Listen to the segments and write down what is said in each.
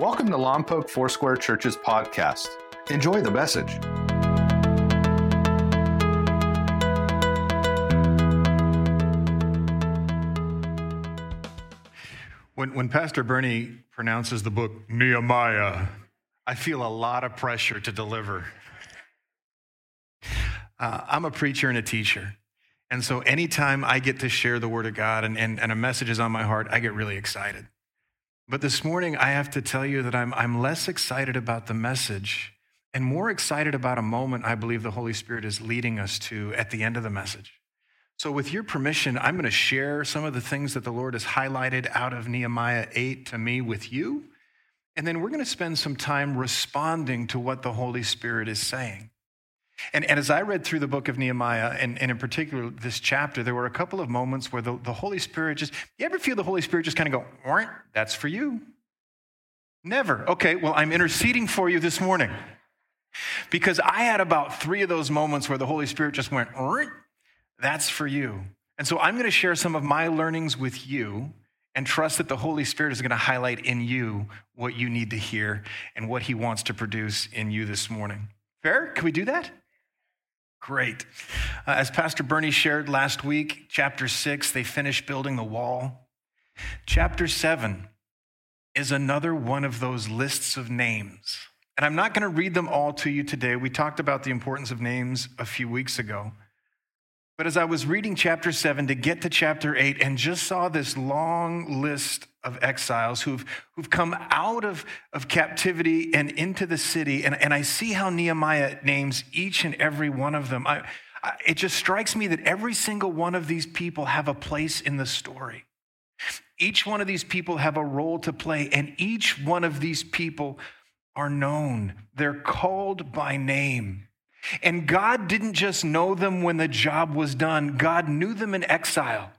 Welcome to Lompoc Foursquare Church's podcast. Enjoy the message. When Pastor Bernie pronounces the book Nehemiah, I feel a lot of pressure to deliver. I'm a preacher and a teacher. And so anytime I get to share the word of God and a message is on my heart, I get really excited. But this morning, I have to tell you that I'm less excited about the message and more excited about a moment I believe the Holy Spirit is leading us to at the end of the message. So with your permission, I'm going to share some of the things that the Lord has highlighted out of Nehemiah 8 to me with you. And then we're going to spend some time responding to what the Holy Spirit is saying. And as I read through the book of Nehemiah, and in particular this chapter, there were a couple of moments where the Holy Spirit just, you ever feel the Holy Spirit just kind of go, that's for you? Never. Okay, well, I'm interceding for you this morning. Because I had about three of those moments where the Holy Spirit just went, that's for you. And so I'm going to share some of my learnings with you and trust that the Holy Spirit is going to highlight in you what you need to hear and what he wants to produce in you this morning. Fair? Can we do that? Great. As Pastor Bernie shared last week, chapter 6, they finished building the wall. Chapter 7 is another one of those lists of names. And I'm not going to read them all to you today. We talked about the importance of names a few weeks ago. But as I was reading chapter 7 to get to chapter 8 and just saw this long list of exiles who've come out of captivity and into the city, and I see how Nehemiah names each and every one of them, it just strikes me that every single one of these people have a place in the story. Each one of these people have a role to play, and each one of these people are known. They're called by name. And God didn't just know them when the job was done. God knew them in exile.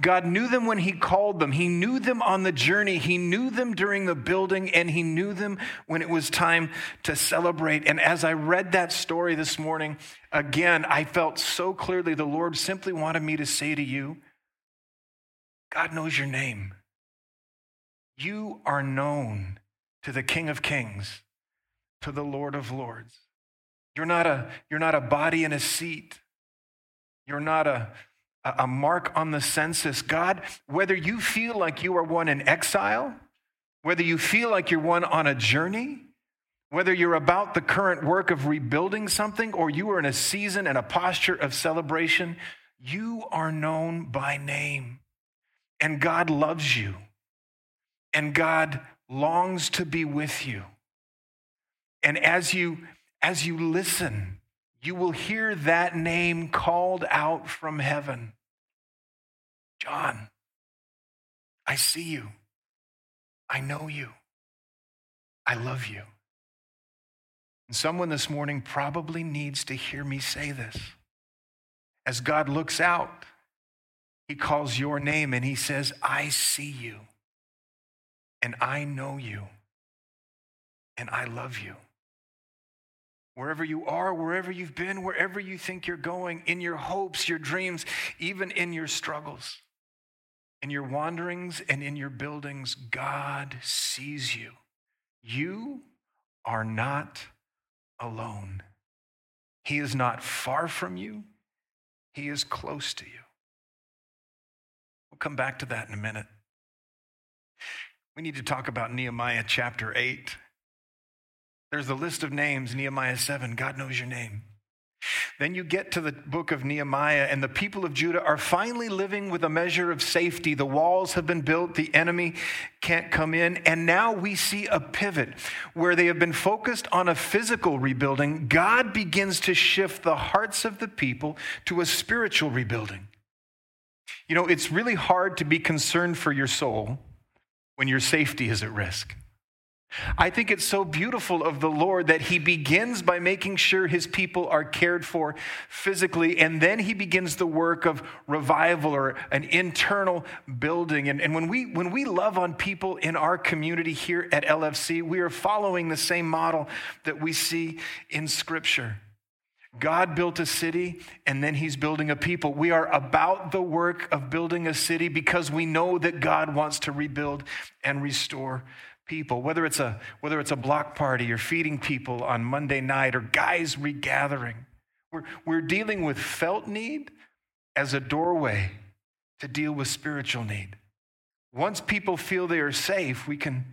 God knew them when he called them. He knew them on the journey. He knew them during the building, and he knew them when it was time to celebrate. And as I read that story this morning, again, I felt so clearly the Lord simply wanted me to say to you, God knows your name. You are known to the King of Kings, to the Lord of Lords. You're not a body in a seat. You're not a mark on the census. God, whether you feel like you are one in exile, whether you feel like you're one on a journey, whether you're about the current work of rebuilding something, or you are in a season and a posture of celebration, you are known by name. And God loves you. And God longs to be with you. And as you listen, you will hear that name called out from heaven. John, I see you. I know you. I love you. And someone this morning probably needs to hear me say this. As God looks out, he calls your name and he says, I see you, and I know you, and I love you. Wherever you are, wherever you've been, wherever you think you're going, in your hopes, your dreams, even in your struggles, in your wanderings and in your buildings, God sees you. You are not alone. He is not far from you. He is close to you. We'll come back to that in a minute. We need to talk about Nehemiah chapter 8. There's the list of names, Nehemiah 7, God knows your name. Then you get to the book of Nehemiah, and the people of Judah are finally living with a measure of safety. The walls have been built, the enemy can't come in, and now we see a pivot where they have been focused on a physical rebuilding. God begins to shift the hearts of the people to a spiritual rebuilding. You know, it's really hard to be concerned for your soul when your safety is at risk. I think it's so beautiful of the Lord that he begins by making sure his people are cared for physically, and then he begins the work of revival or an internal building. And when we love on people in our community here at LFC, we are following the same model that we see in Scripture. God built a city, and then he's building a people. We are about the work of building a city because we know that God wants to rebuild and restore people, whether it's a block party, you're feeding people on Monday night, or guys regathering. We're dealing with felt need as a doorway to deal with spiritual need. Once people feel they are safe, we can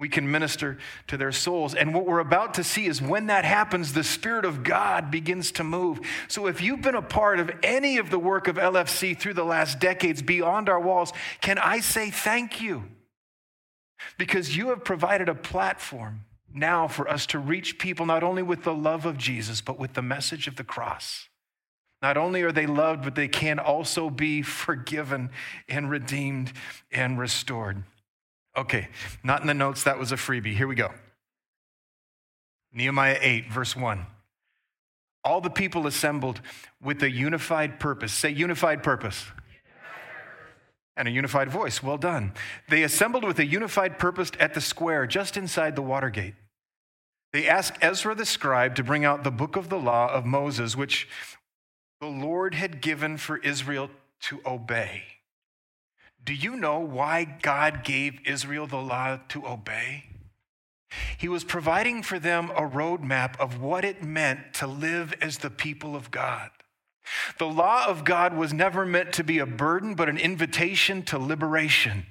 minister to their souls. And what we're about to see is when that happens, the Spirit of God begins to move. So if you've been a part of any of the work of LFC through the last decades beyond our walls, can I say thank you? Because you have provided a platform now for us to reach people not only with the love of Jesus, but with the message of the cross. Not only are they loved, but they can also be forgiven and redeemed and restored. Okay, not in the notes, that was a freebie. Here we go. Nehemiah 8, verse 1. All the people assembled with a unified purpose. Say unified purpose. And a unified voice. Well done. They assembled with a unified purpose at the square just inside the water gate. They asked Ezra the scribe to bring out the book of the law of Moses, which the Lord had given for Israel to obey. Do you know why God gave Israel the law to obey? He was providing for them a roadmap of what it meant to live as the people of God. The law of God was never meant to be a burden, but an invitation to liberation.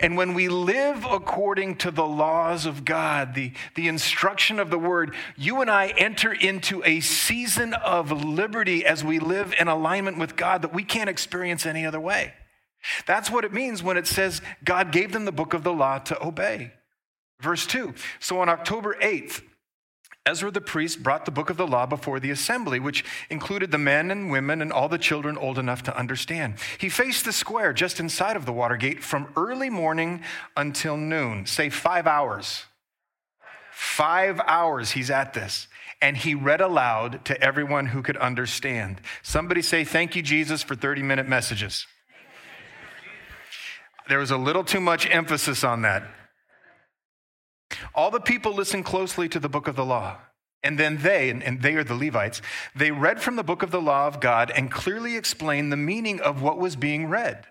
And when we live according to the laws of God, the instruction of the word, you and I enter into a season of liberty as we live in alignment with God that we can't experience any other way. That's what it means when it says God gave them the book of the law to obey. Verse 2, so on October 8th, Ezra the priest brought the book of the law before the assembly, which included the men and women and all the children old enough to understand. He faced the square just inside of the water gate from early morning until noon. Say 5 hours. 5 hours he's at this. And he read aloud to everyone who could understand. Somebody say, thank you, Jesus, for 30-minute messages. There was a little too much emphasis on that. All the people listened closely to the book of the law. And then they are the Levites, they read from the book of the law of God and clearly explained the meaning of what was being read,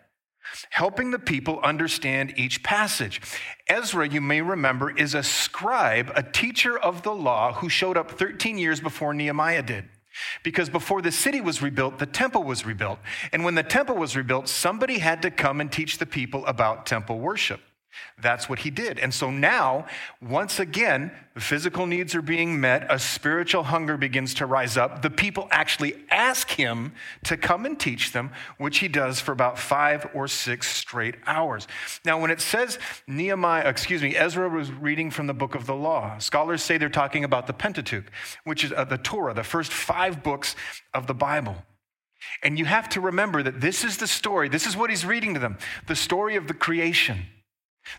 helping the people understand each passage. Ezra, you may remember, is a scribe, a teacher of the law who showed up 13 years before Nehemiah did. Because before the city was rebuilt, the temple was rebuilt. And when the temple was rebuilt, somebody had to come and teach the people about temple worship. That's what he did. And so now, once again, the physical needs are being met. A spiritual hunger begins to rise up. The people actually ask him to come and teach them, which he does for about 5 or 6 straight hours. Now, when it says Ezra was reading from the book of the law, scholars say they're talking about the Pentateuch, which is the Torah, the first 5 books of the Bible. And you have to remember that this is the story. This is what he's reading to them, the story of the creation.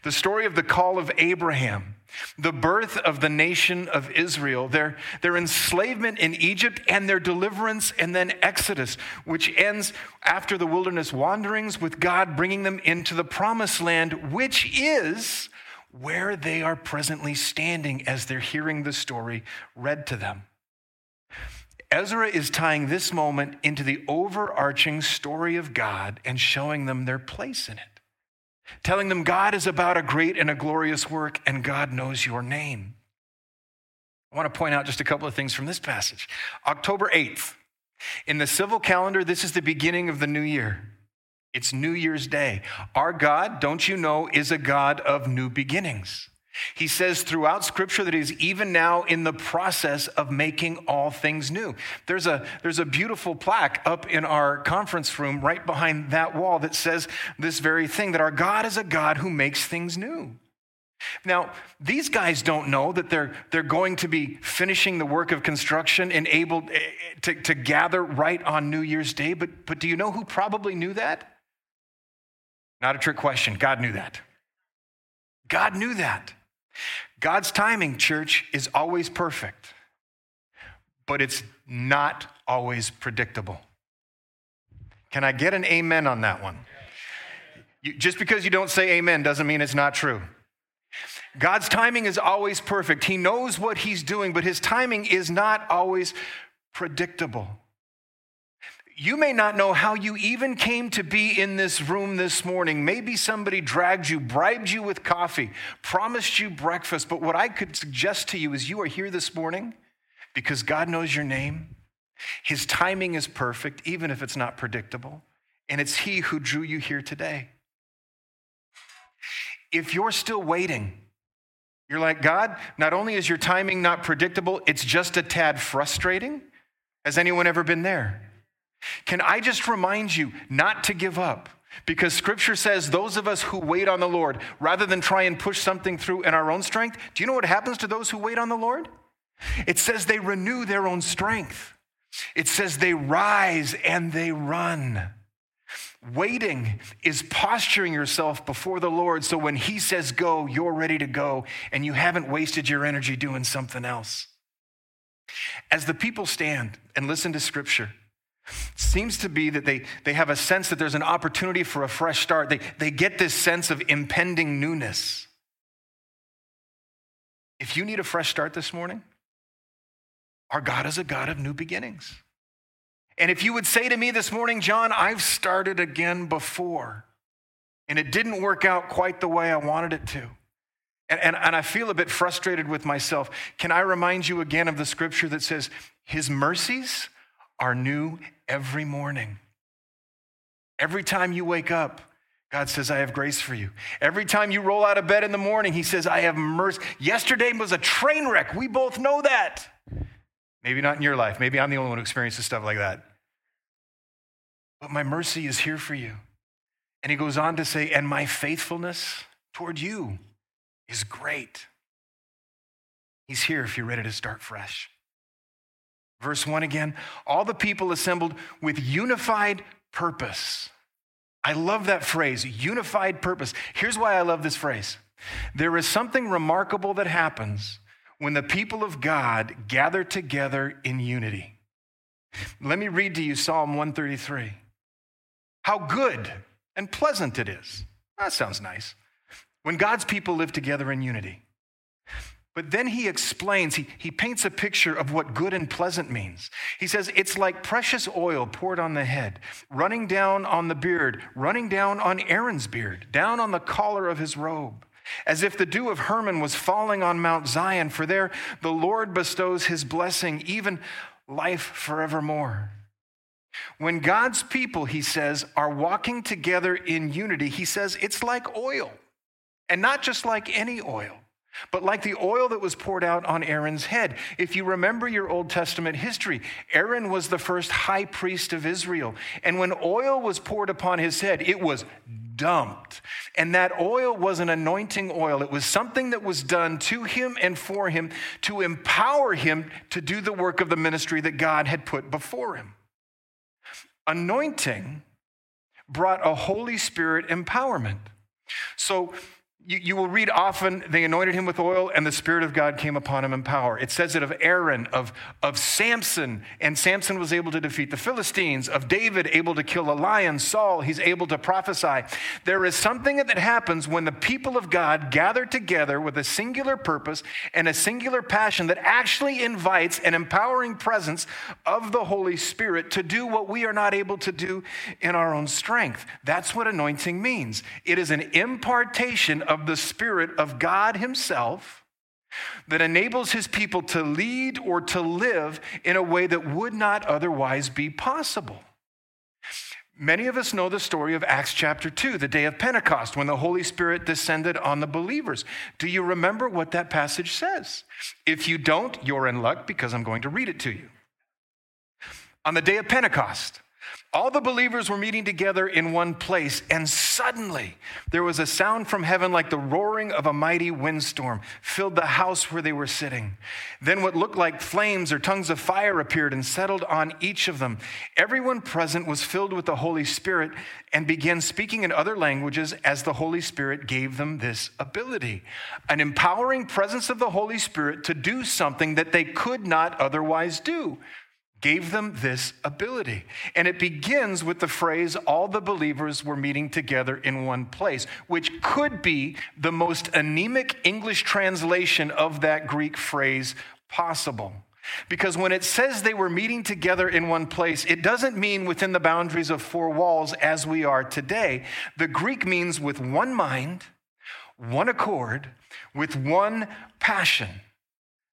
The story of the call of Abraham, the birth of the nation of Israel, their enslavement in Egypt and their deliverance, and then Exodus, which ends after the wilderness wanderings with God bringing them into the promised land, which is where they are presently standing as they're hearing the story read to them. Ezra is tying this moment into the overarching story of God and showing them their place in it. Telling them God is about a great and a glorious work, and God knows your name. I want to point out just a couple of things from this passage. October 8th, in the civil calendar, this is the beginning of the new year. It's New Year's Day. Our God, don't you know, is a God of new beginnings. He says throughout Scripture that he's even now in the process of making all things new. There's a beautiful plaque up in our conference room right behind that wall that says this very thing, that our God is a God who makes things new. Now, these guys don't know that they're going to be finishing the work of construction and able to gather right on New Year's Day, but do you know who probably knew that? Not a trick question. God knew that. God knew that. God's timing, church, is always perfect, but it's not always predictable. Can I get an amen on that one? Just because you don't say amen doesn't mean it's not true. God's timing is always perfect. He knows what he's doing, but his timing is not always predictable. You may not know how you even came to be in this room this morning. Maybe somebody dragged you, bribed you with coffee, promised you breakfast. But what I could suggest to you is you are here this morning because God knows your name. His timing is perfect, even if it's not predictable. And it's he who drew you here today. If you're still waiting, you're like, God, not only is your timing not predictable, it's just a tad frustrating. Has anyone ever been there? Can I just remind you not to give up? Because scripture says those of us who wait on the Lord, rather than try and push something through in our own strength, do you know what happens to those who wait on the Lord? It says they renew their own strength. It says they rise and they run. Waiting is posturing yourself before the Lord so when he says go, you're ready to go and you haven't wasted your energy doing something else. As the people stand and listen to scripture, it seems to be that they have a sense that there's an opportunity for a fresh start. They get this sense of impending newness. If you need a fresh start this morning, our God is a God of new beginnings. And if you would say to me this morning, John, I've started again before, and it didn't work out quite the way I wanted it to, and I feel a bit frustrated with myself, can I remind you again of the scripture that says, his mercies are new every morning. Every time you wake up, God says, I have grace for you. Every time you roll out of bed in the morning, he says, I have mercy. Yesterday was a train wreck. We both know that. Maybe not in your life. Maybe I'm the only one who experiences stuff like that. But my mercy is here for you. And he goes on to say, and my faithfulness toward you is great. He's here if you're ready to start fresh. Verse 1 again, all the people assembled with unified purpose. I love that phrase, unified purpose. Here's why I love this phrase. There is something remarkable that happens when the people of God gather together in unity. Let me read to you Psalm 133. How good and pleasant it is. That sounds nice. When God's people live together in unity. But then he explains, he paints a picture of what good and pleasant means. He says, it's like precious oil poured on the head, running down on the beard, running down on Aaron's beard, down on the collar of his robe, as if the dew of Hermon was falling on Mount Zion, for there the Lord bestows his blessing, even life forevermore. When God's people, he says, are walking together in unity, he says, it's like oil, and not just like any oil, but like the oil that was poured out on Aaron's head. If you remember your Old Testament history, Aaron was the first high priest of Israel. And when oil was poured upon his head, it was dumped. And that oil was an anointing oil. It was something that was done to him and for him to empower him to do the work of the ministry that God had put before him. Anointing brought a Holy Spirit empowerment. So you will read often, they anointed him with oil and the Spirit of God came upon him in power. It says it of Aaron, of Samson, and Samson was able to defeat the Philistines, of David, able to kill a lion, Saul, he's able to prophesy. There is something that happens when the people of God gather together with a singular purpose and a singular passion that actually invites an empowering presence of the Holy Spirit to do what we are not able to do in our own strength. That's what anointing means. It is an impartation of the Spirit of God himself that enables his people to lead or to live in a way that would not otherwise be possible. Many of us know the story of Acts chapter 2, the day of Pentecost, when the Holy Spirit descended on the believers. Do you remember what that passage says? If you don't, you're in luck because I'm going to read it to you. On the day of Pentecost, all the believers were meeting together in one place, and suddenly there was a sound from heaven like the roaring of a mighty windstorm, filled the house where they were sitting. Then what looked like flames or tongues of fire appeared and settled on each of them. Everyone present was filled with the Holy Spirit and began speaking in other languages as the Holy Spirit gave them this ability. An empowering presence of the Holy Spirit to do something that they could not otherwise do gave them this ability. And it begins with the phrase, all the believers were meeting together in one place, which could be the most anemic English translation of that Greek phrase possible. Because when it says they were meeting together in one place, it doesn't mean within the boundaries of four walls as we are today. The Greek means with one mind, one accord, with one passion.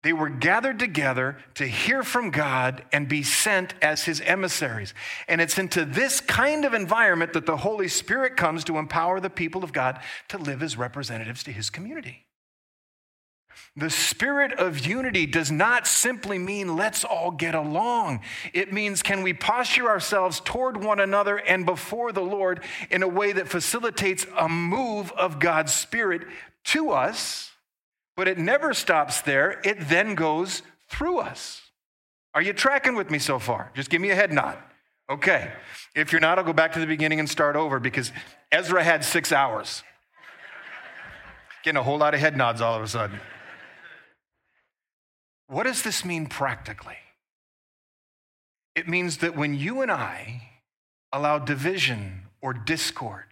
They were gathered together to hear from God and be sent as his emissaries. And it's into this kind of environment that the Holy Spirit comes to empower the people of God to live as representatives to his community. The spirit of unity does not simply mean let's all get along. It means can we posture ourselves toward one another and before the Lord in a way that facilitates a move of God's Spirit to us, but it never stops there. It then goes through us. Are you tracking with me so far? Just give me a head nod. Okay. If you're not, I'll go back to the beginning and start over because Ezra had 6 hours. Getting a whole lot of head nods all of a sudden. What does this mean practically? It means that when you and I allow division or discord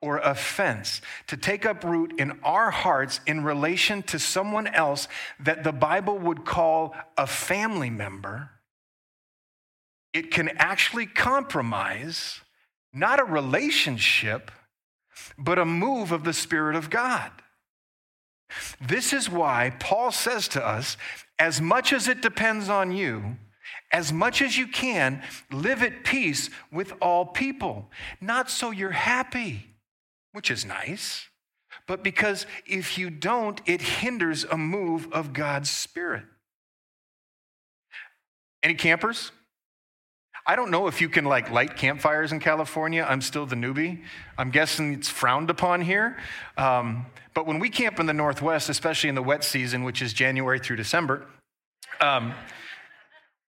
or offense to take up root in our hearts in relation to someone else that the Bible would call a family member, it can actually compromise not a relationship, but a move of the Spirit of God. This is why Paul says to us, as much as it depends on you, as much as you can, live at peace with all people. Not so you're happy, which is nice, but because if you don't, it hinders a move of God's Spirit. Any campers? I don't know if you can light campfires in California. I'm still the newbie. I'm guessing it's frowned upon here. But when we camp in the Northwest, especially in the wet season, which is January through December,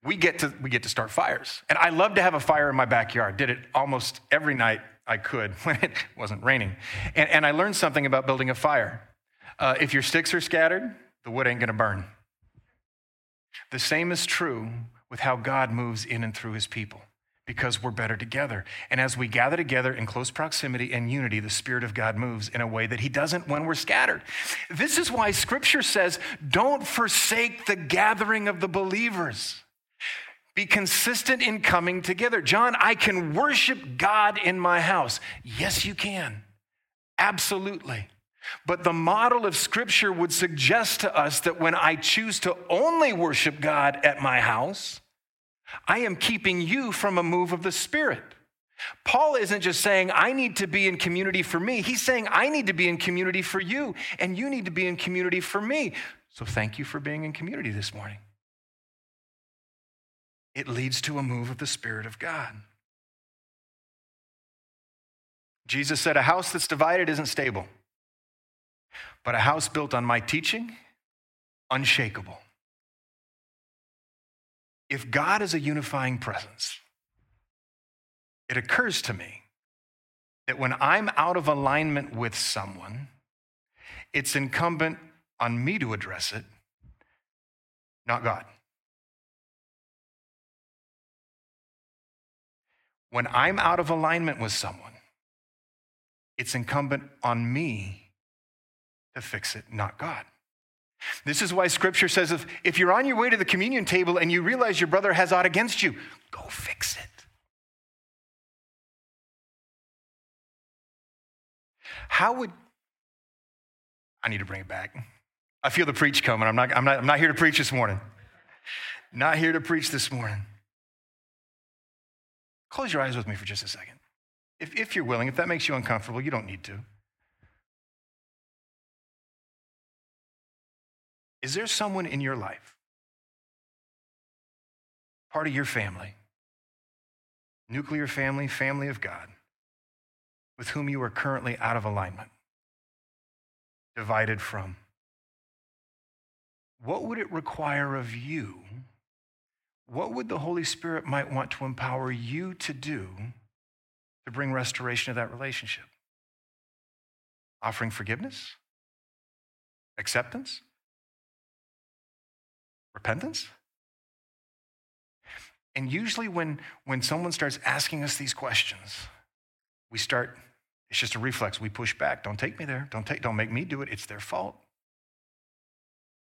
we get to start fires. And I love to have a fire in my backyard. Did it almost every night I could when it wasn't raining. And I learned something about building a fire. If your sticks are scattered, the wood ain't gonna burn. The same is true with how God moves in and through his people, because we're better together. And as we gather together in close proximity and unity, the Spirit of God moves in a way that he doesn't when we're scattered. This is why Scripture says, don't forsake the gathering of the believers. Be consistent in coming together. John, I can worship God in my house. Yes, you can. Absolutely. But the model of Scripture would suggest to us that when I choose to only worship God at my house, I am keeping you from a move of the Spirit. Paul isn't just saying, I need to be in community for me. He's saying, I need to be in community for you, and you need to be in community for me. So thank you for being in community this morning. It leads to a move of the Spirit of God. Jesus said, a house that's divided isn't stable. But a house built on my teaching, unshakable. If God is a unifying presence, it occurs to me that when I'm out of alignment with someone, it's incumbent on me to address it, not God. When I'm out of alignment with someone, it's incumbent on me to fix it, not God. This is why Scripture says if you're on your way to the communion table and you realize your brother has aught against you, go fix it. I need to bring it back. I feel the preach coming. I'm not here to preach this morning. Not here to preach this morning. Close your eyes with me for just a second. If you're willing, if that makes you uncomfortable, you don't need to. Is there someone in your life, part of your family, nuclear family, family of God, with whom you are currently out of alignment, divided from? What would it require of you? What would the Holy Spirit might want to empower you to do to bring restoration to that relationship? Offering forgiveness? Acceptance? Repentance? And usually when someone starts asking us these questions, it's just a reflex. We push back. Don't take me there. Don't make me do it. It's their fault.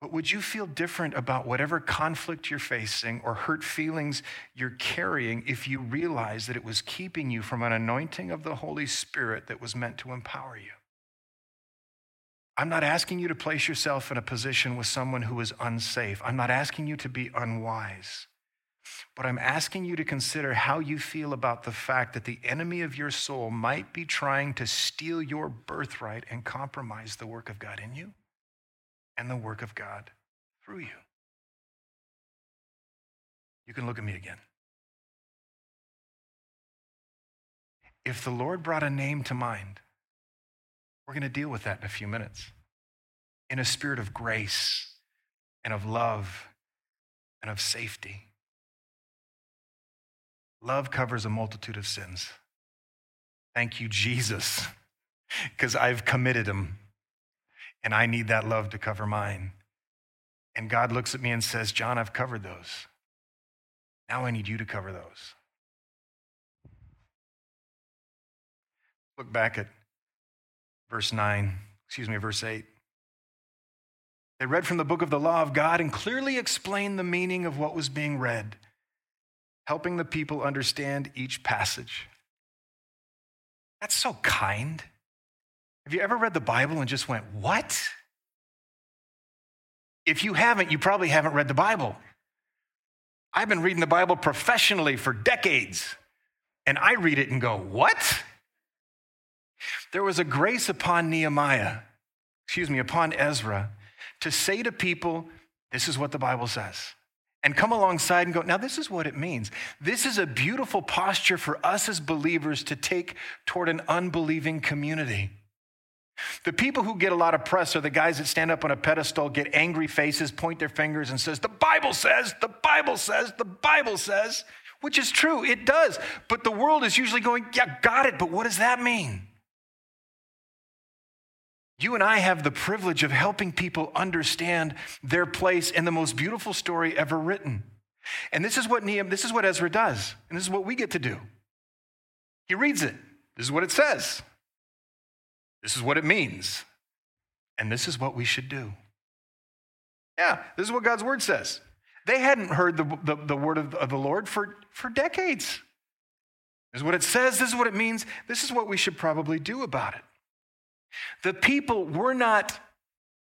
But would you feel different about whatever conflict you're facing or hurt feelings you're carrying if you realize that it was keeping you from an anointing of the Holy Spirit that was meant to empower you? I'm not asking you to place yourself in a position with someone who is unsafe. I'm not asking you to be unwise. But I'm asking you to consider how you feel about the fact that the enemy of your soul might be trying to steal your birthright and compromise the work of God in you and the work of God through you. You can look at me again. If the Lord brought a name to mind, we're going to deal with that in a few minutes. In a spirit of grace and of love and of safety. Love covers a multitude of sins. Thank you, Jesus, because I've committed them, and I need that love to cover mine. And God looks at me and says, John, I've covered those. Now I need you to cover those. Look back at verse 8. They read from the book of the law of God and clearly explained the meaning of what was being read, helping the people understand each passage. That's so kind. Have you ever read the Bible and just went, what? If you haven't, you probably haven't read the Bible. I've been reading the Bible professionally for decades, and I read it and go, what? There was a grace upon upon Ezra, to say to people, this is what the Bible says. And come alongside and go, now this is what it means. This is a beautiful posture for us as believers to take toward an unbelieving community. The people who get a lot of press are the guys that stand up on a pedestal, get angry faces, point their fingers and says, the Bible says, the Bible says, the Bible says, which is true, it does. But the world is usually going, yeah, got it, but what does that mean? You and I have the privilege of helping people understand their place in the most beautiful story ever written. And this is what Ezra does, and this is what we get to do. He reads it. This is what it says. This is what it means. And this is what we should do. Yeah, this is what God's word says. They hadn't heard the word of the Lord for decades. This is what it says. This is what it means. This is what we should probably do about it. The people were not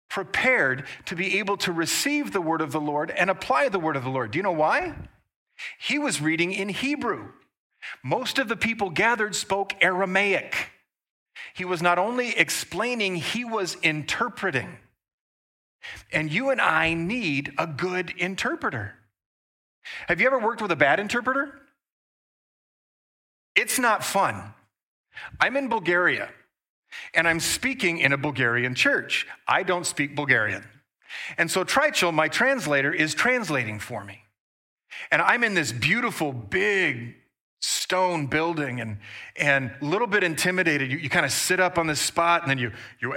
prepared to be able to receive the word of the Lord and apply the word of the Lord. Do you know why? He was reading in Hebrew. Most of the people gathered spoke Aramaic. He was not only explaining, he was interpreting. And you and I need a good interpreter. Have you ever worked with a bad interpreter? It's not fun. I'm in Bulgaria. And I'm speaking in a Bulgarian church. I don't speak Bulgarian. And so Trichel, my translator, is translating for me. And I'm in this beautiful, big stone building and a little bit intimidated. You kind of sit up on this spot and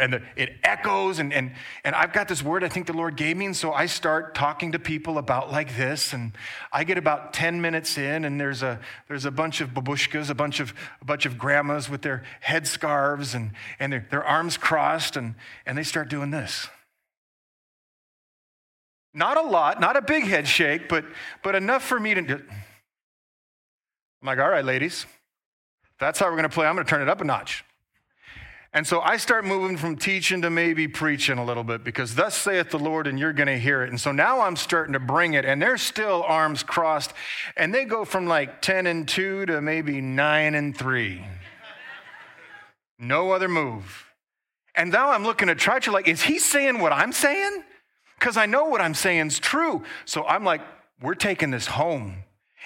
then it echoes and I've got this word I think the Lord gave me. And so I start talking to people about like this, and I get about 10 minutes in, and there's a bunch of babushkas, a bunch of grandmas with their headscarves and their arms crossed, and they start doing this. Not a lot, not a big head shake, but enough for me to. I'm like, all right, ladies, if that's how we're going to play, I'm going to turn it up a notch. And so I start moving from teaching to maybe preaching a little bit, because thus saith the Lord, and you're going to hear it. And so now I'm starting to bring it, and they're still arms crossed, and they go from like 10 and 2 to maybe 9 and 3. No other move. And now I'm looking at Trichel like, is he saying what I'm saying? Because I know what I'm saying is true. So I'm like, we're taking this home.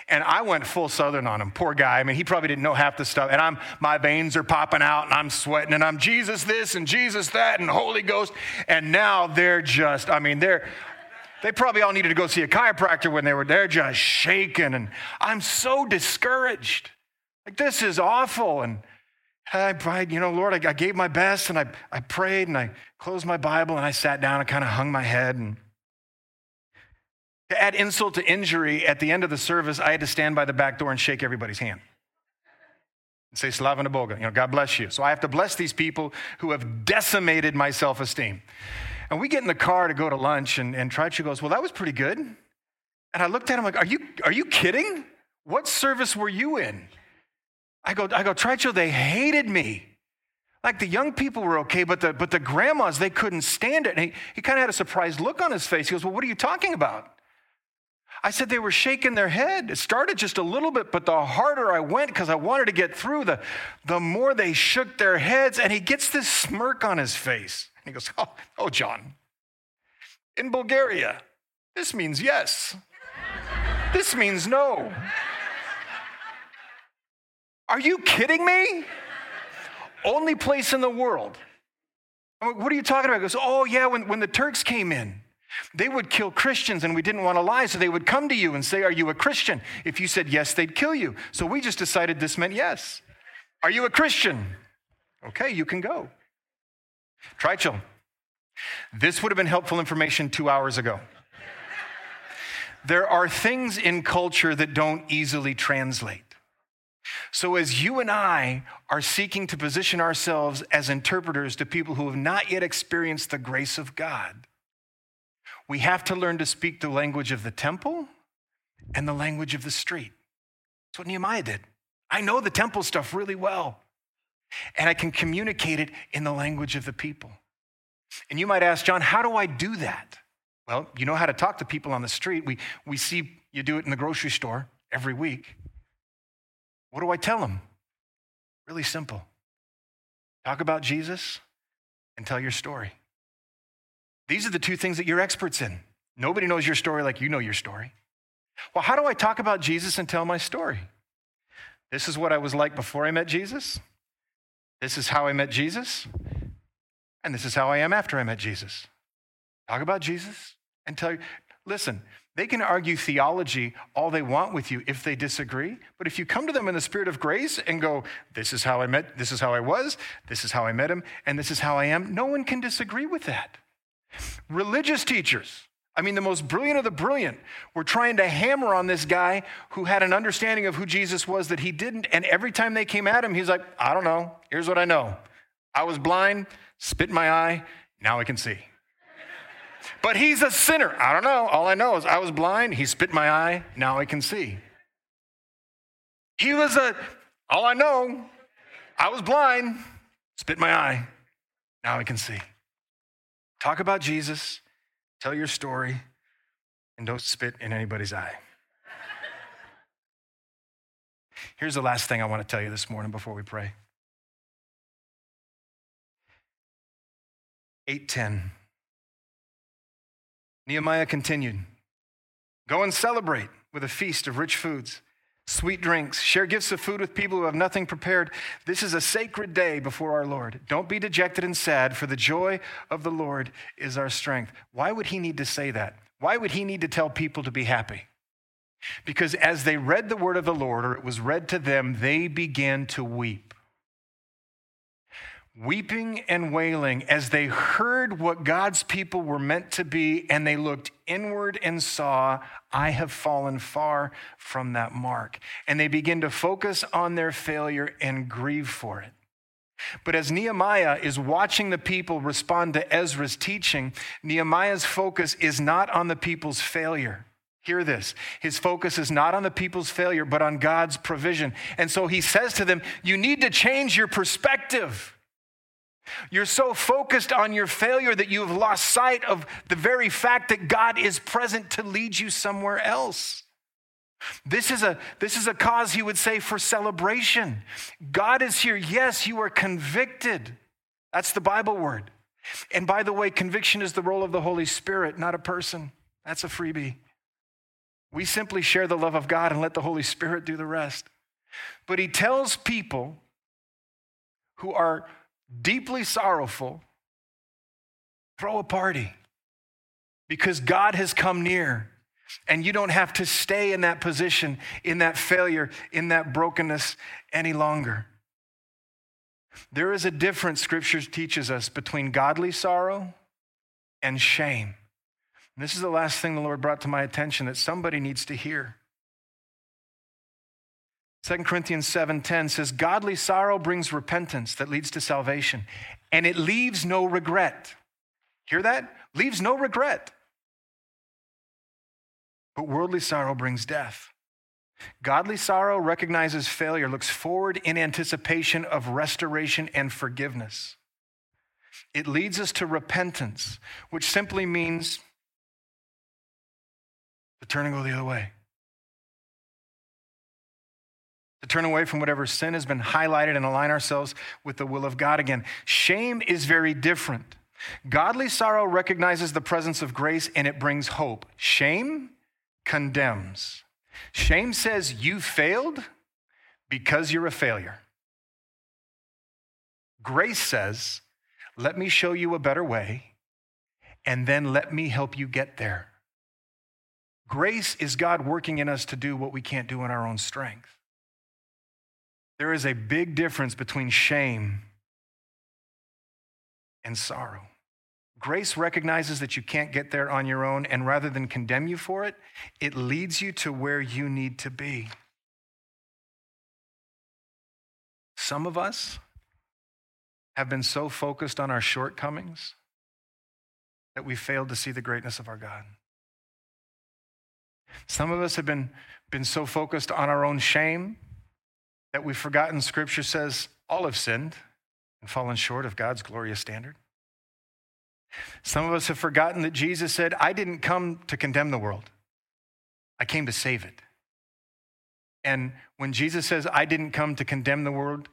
And I went full Southern on him, poor guy. I mean, he probably didn't know half the stuff. And my veins are popping out, and I'm sweating, and I'm Jesus this and Jesus that and Holy Ghost. And now they're just, I mean, they probably all needed to go see a chiropractor when they were there, just shaking. And I'm so discouraged. Like, this is awful. And I prayed, Lord, I gave my best, and I prayed, and I closed my Bible, and I sat down and kind of hung my head. And to add insult to injury, at the end of the service, I had to stand by the back door and shake everybody's hand and say, Slavona Boga, God bless you. So I have to bless these people who have decimated my self-esteem. And we get in the car to go to lunch, and Tricia goes, well, that was pretty good. And I looked at him like, are you kidding? What service were you in? I go, Tricia, they hated me. Like, the young people were okay, but the grandmas, they couldn't stand it. And he kind of had a surprised look on his face. He goes, well, what are you talking about? I said, they were shaking their head. It started just a little bit, but the harder I went, because I wanted to get through, the more they shook their heads. And he gets this smirk on his face. And he goes, oh, John, in Bulgaria, this means yes. This means no. Are you kidding me? Only place in the world. I'm like, what are you talking about? He goes, oh, yeah, when the Turks came in, they would kill Christians, and we didn't want to lie, so they would come to you and say, are you a Christian? If you said yes, they'd kill you. So we just decided this meant yes. Are you a Christian? Okay, you can go. Trichel, this would have been helpful information 2 hours ago. There are things in culture that don't easily translate. So as you and I are seeking to position ourselves as interpreters to people who have not yet experienced the grace of God, we have to learn to speak the language of the temple and the language of the street. That's what Nehemiah did. I know the temple stuff really well, and I can communicate it in the language of the people. And you might ask, John, how do I do that? Well, you know how to talk to people on the street. We see you do it in the grocery store every week. What do I tell them? Really simple. Talk about Jesus and tell your story. These are the two things that you're experts in. Nobody knows your story like you know your story. Well, how do I talk about Jesus and tell my story? This is what I was like before I met Jesus. This is how I met Jesus. And this is how I am after I met Jesus. Talk about Jesus and tell you. Listen, they can argue theology all they want with you if they disagree, but if you come to them in the spirit of grace and go, this is how I met, this is how I was, this is how I met him, and this is how I am, no one can disagree with that. Religious teachers, I mean, the most brilliant of the brilliant, were trying to hammer on this guy who had an understanding of who Jesus was that he didn't, and every time they came at him, he's like, I don't know, here's what I know. I was blind, spit in my eye, now I can see. But he's a sinner. I don't know. All I know is I was blind. He spit in my eye. Now I can see. All I know, I was blind. Spit in my eye. Now I can see. Talk about Jesus. Tell your story. And don't spit in anybody's eye. Here's the last thing I want to tell you this morning before we pray. 8:10. Nehemiah continued, go and celebrate with a feast of rich foods, sweet drinks, share gifts of food with people who have nothing prepared. This is a sacred day before our Lord. Don't be dejected and sad, for the joy of the Lord is our strength. Why would he need to say that? Why would he need to tell people to be happy? Because as they read the word of the Lord, or it was read to them, they began to weep. Weeping and wailing as they heard what God's people were meant to be, and they looked inward and saw, I have fallen far from that mark. And they begin to focus on their failure and grieve for it. But as Nehemiah is watching the people respond to Ezra's teaching, Nehemiah's focus is not on the people's failure. Hear this. His focus is not on the people's failure, but on God's provision. And so he says to them, you need to change your perspective. You're so focused on your failure that you've lost sight of the very fact that God is present to lead you somewhere else. This is a cause, he would say, for celebration. God is here. Yes, you are convicted. That's the Bible word. And by the way, conviction is the role of the Holy Spirit, not a person. That's a freebie. We simply share the love of God and let the Holy Spirit do the rest. But he tells people who are deeply sorrowful, throw a party because God has come near, and you don't have to stay in that position, in that failure, in that brokenness any longer. There is a difference, Scripture teaches us, between godly sorrow and shame. And this is the last thing the Lord brought to my attention that somebody needs to hear. 2 Corinthians 7:10 says, godly sorrow brings repentance that leads to salvation, and it leaves no regret. Hear that? Leaves no regret. But worldly sorrow brings death. Godly sorrow recognizes failure, looks forward in anticipation of restoration and forgiveness. It leads us to repentance, which simply means to turn and go the other way. To turn away from whatever sin has been highlighted and align ourselves with the will of God again. Shame is very different. Godly sorrow recognizes the presence of grace and it brings hope. Shame condemns. Shame says you failed because you're a failure. Grace says, let me show you a better way, and then let me help you get there. Grace is God working in us to do what we can't do in our own strength. There is a big difference between shame and sorrow. Grace recognizes that you can't get there on your own, and rather than condemn you for it, it leads you to where you need to be. Some of us have been so focused on our shortcomings that we failed to see the greatness of our God. Some of us have been so focused on our own shame that we've forgotten Scripture says all have sinned and fallen short of God's glorious standard. Some of us have forgotten that Jesus said, I didn't come to condemn the world. I came to save it. And when Jesus says, I didn't come to condemn the world,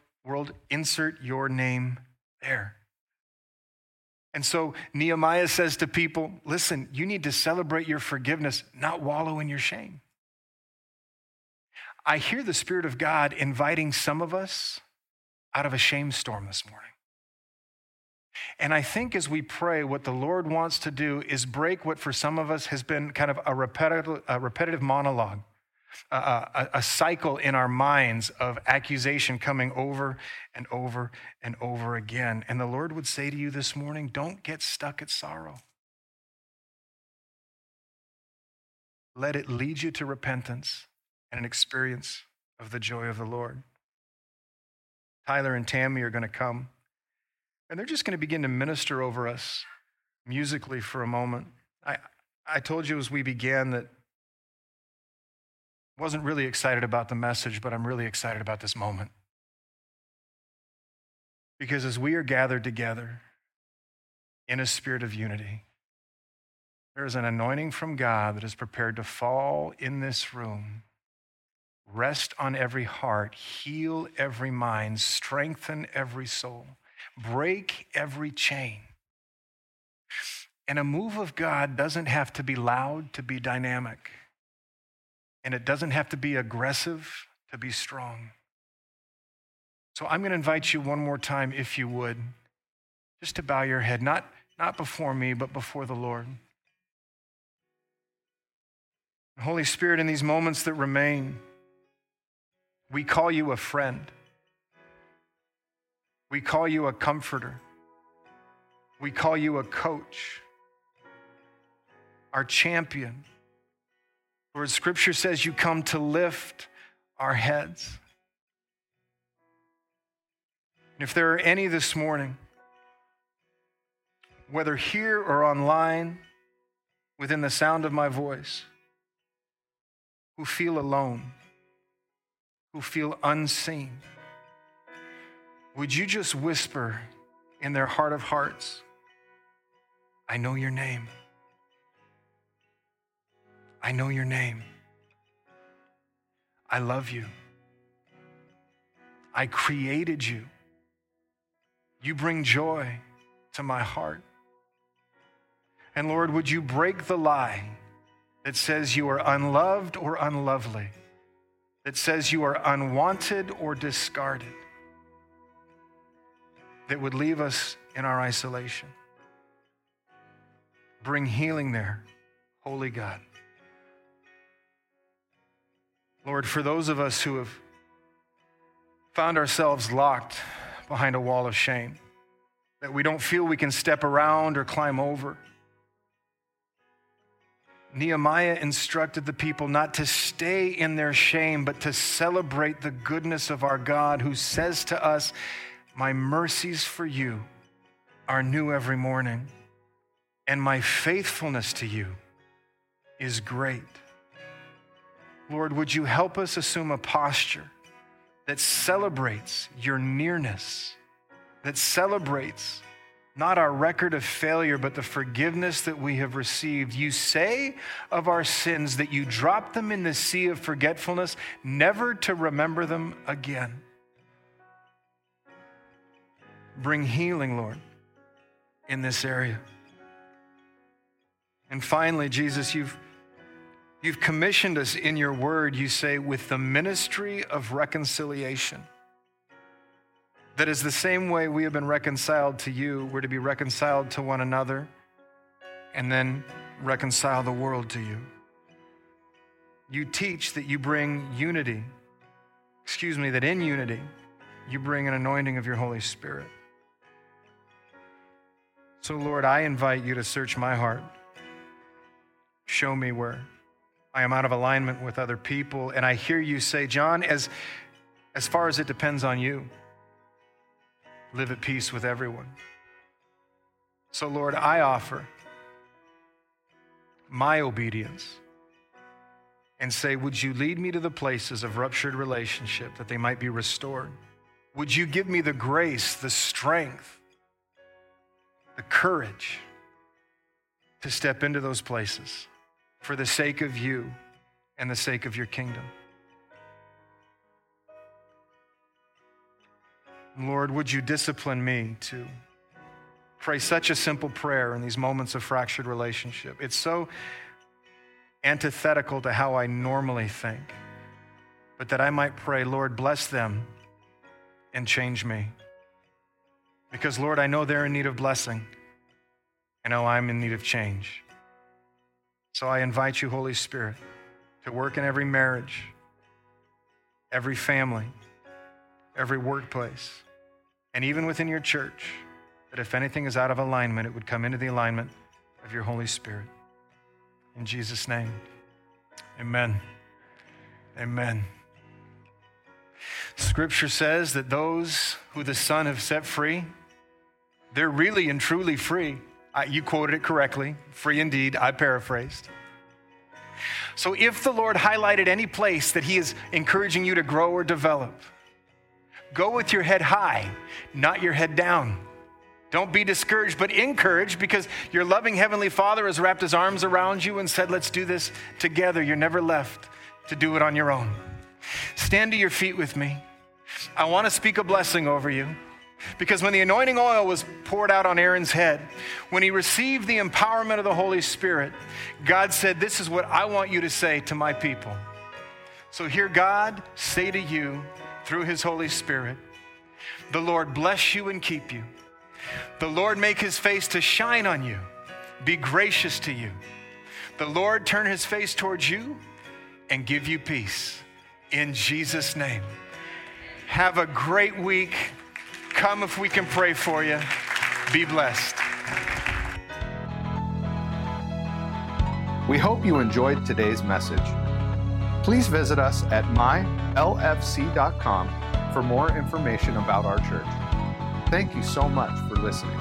insert your name there. And so Nehemiah says to people, listen, you need to celebrate your forgiveness, not wallow in your shame. I hear the Spirit of God inviting some of us out of a shame storm this morning. And I think as we pray, what the Lord wants to do is break what for some of us has been kind of a repetitive monologue, a cycle in our minds of accusation coming over and over and over again. And the Lord would say to you this morning, don't get stuck at sorrow. Let it lead you to repentance and an experience of the joy of the Lord. Tyler and Tammy are going to come. And they're just going to begin to minister over us musically for a moment. I told you as we began that I wasn't really excited about the message, but I'm really excited about this moment. Because as we are gathered together in a spirit of unity, there is an anointing from God that is prepared to fall in this room, rest on every heart, heal every mind, strengthen every soul. Break every chain. And a move of God doesn't have to be loud to be dynamic. And it doesn't have to be aggressive to be strong. So I'm going to invite you one more time, if you would, just to bow your head, not before me, but before the Lord. Holy Spirit, in these moments that remain, we call you a friend. We call you a comforter. We call you a coach, our champion. Lord, Scripture says you come to lift our heads. And if there are any this morning, whether here or online, within the sound of my voice, who feel alone, who feel unseen, would you just whisper in their heart of hearts, I know your name. I know your name. I love you. I created you. You bring joy to my heart. And Lord, would you break the lie that says you are unloved or unlovely, that says you are unwanted or discarded, that would leave us in our isolation. Bring healing there, Holy God. Lord, for those of us who have found ourselves locked behind a wall of shame, that we don't feel we can step around or climb over, Nehemiah instructed the people not to stay in their shame, but to celebrate the goodness of our God who says to us, my mercies for you are new every morning. and my faithfulness to you is great. Lord, would you help us assume a posture that celebrates your nearness, that celebrates not our record of failure, but the forgiveness that we have received. You say of our sins that you drop them in the sea of forgetfulness, never to remember them again. Bring healing, Lord, in this area. And finally, Jesus, you've commissioned us in your word, you say, with the ministry of reconciliation. That is the same way we have been reconciled to you, we're to be reconciled to one another and then reconcile the world to you. You teach that you bring that in unity, you bring an anointing of your Holy Spirit. So Lord, I invite you to search my heart. Show me where I am out of alignment with other people. And I hear you say, John, as far as it depends on you, live at peace with everyone. So Lord, I offer my obedience and say, would you lead me to the places of ruptured relationship that they might be restored? Would you give me the grace, the strength, the courage to step into those places for the sake of you and the sake of your kingdom? Lord, would you discipline me to pray such a simple prayer in these moments of fractured relationship? It's so antithetical to how I normally think, but that I might pray, Lord, bless them and change me. Because, Lord, I know they're in need of blessing. I know I'm in need of change. So I invite you, Holy Spirit, to work in every marriage, every family, every workplace, and even within your church, that if anything is out of alignment, it would come into the alignment of your Holy Spirit. In Jesus' name, amen. Amen. Scripture says that those who the Son have set free, they're really and truly free. You quoted it correctly, free indeed, I paraphrased. So if the Lord highlighted any place that he is encouraging you to grow or develop, go with your head high, not your head down. Don't be discouraged, but encouraged, because your loving Heavenly Father has wrapped his arms around you and said, let's do this together. You're never left to do it on your own. Stand to your feet with me. I want to speak a blessing over you, because when the anointing oil was poured out on Aaron's head, when he received the empowerment of the Holy Spirit, God said, this is what I want you to say to my people. So hear God say to you, through his Holy Spirit, the Lord bless you and keep you. The Lord make his face to shine on you, be gracious to you. The Lord turn his face towards you and give you peace. In Jesus' name. Have a great week. Come if we can pray for you. Be blessed. We hope you enjoyed today's message. Please visit us at mylfc.com for more information about our church. Thank you so much for listening.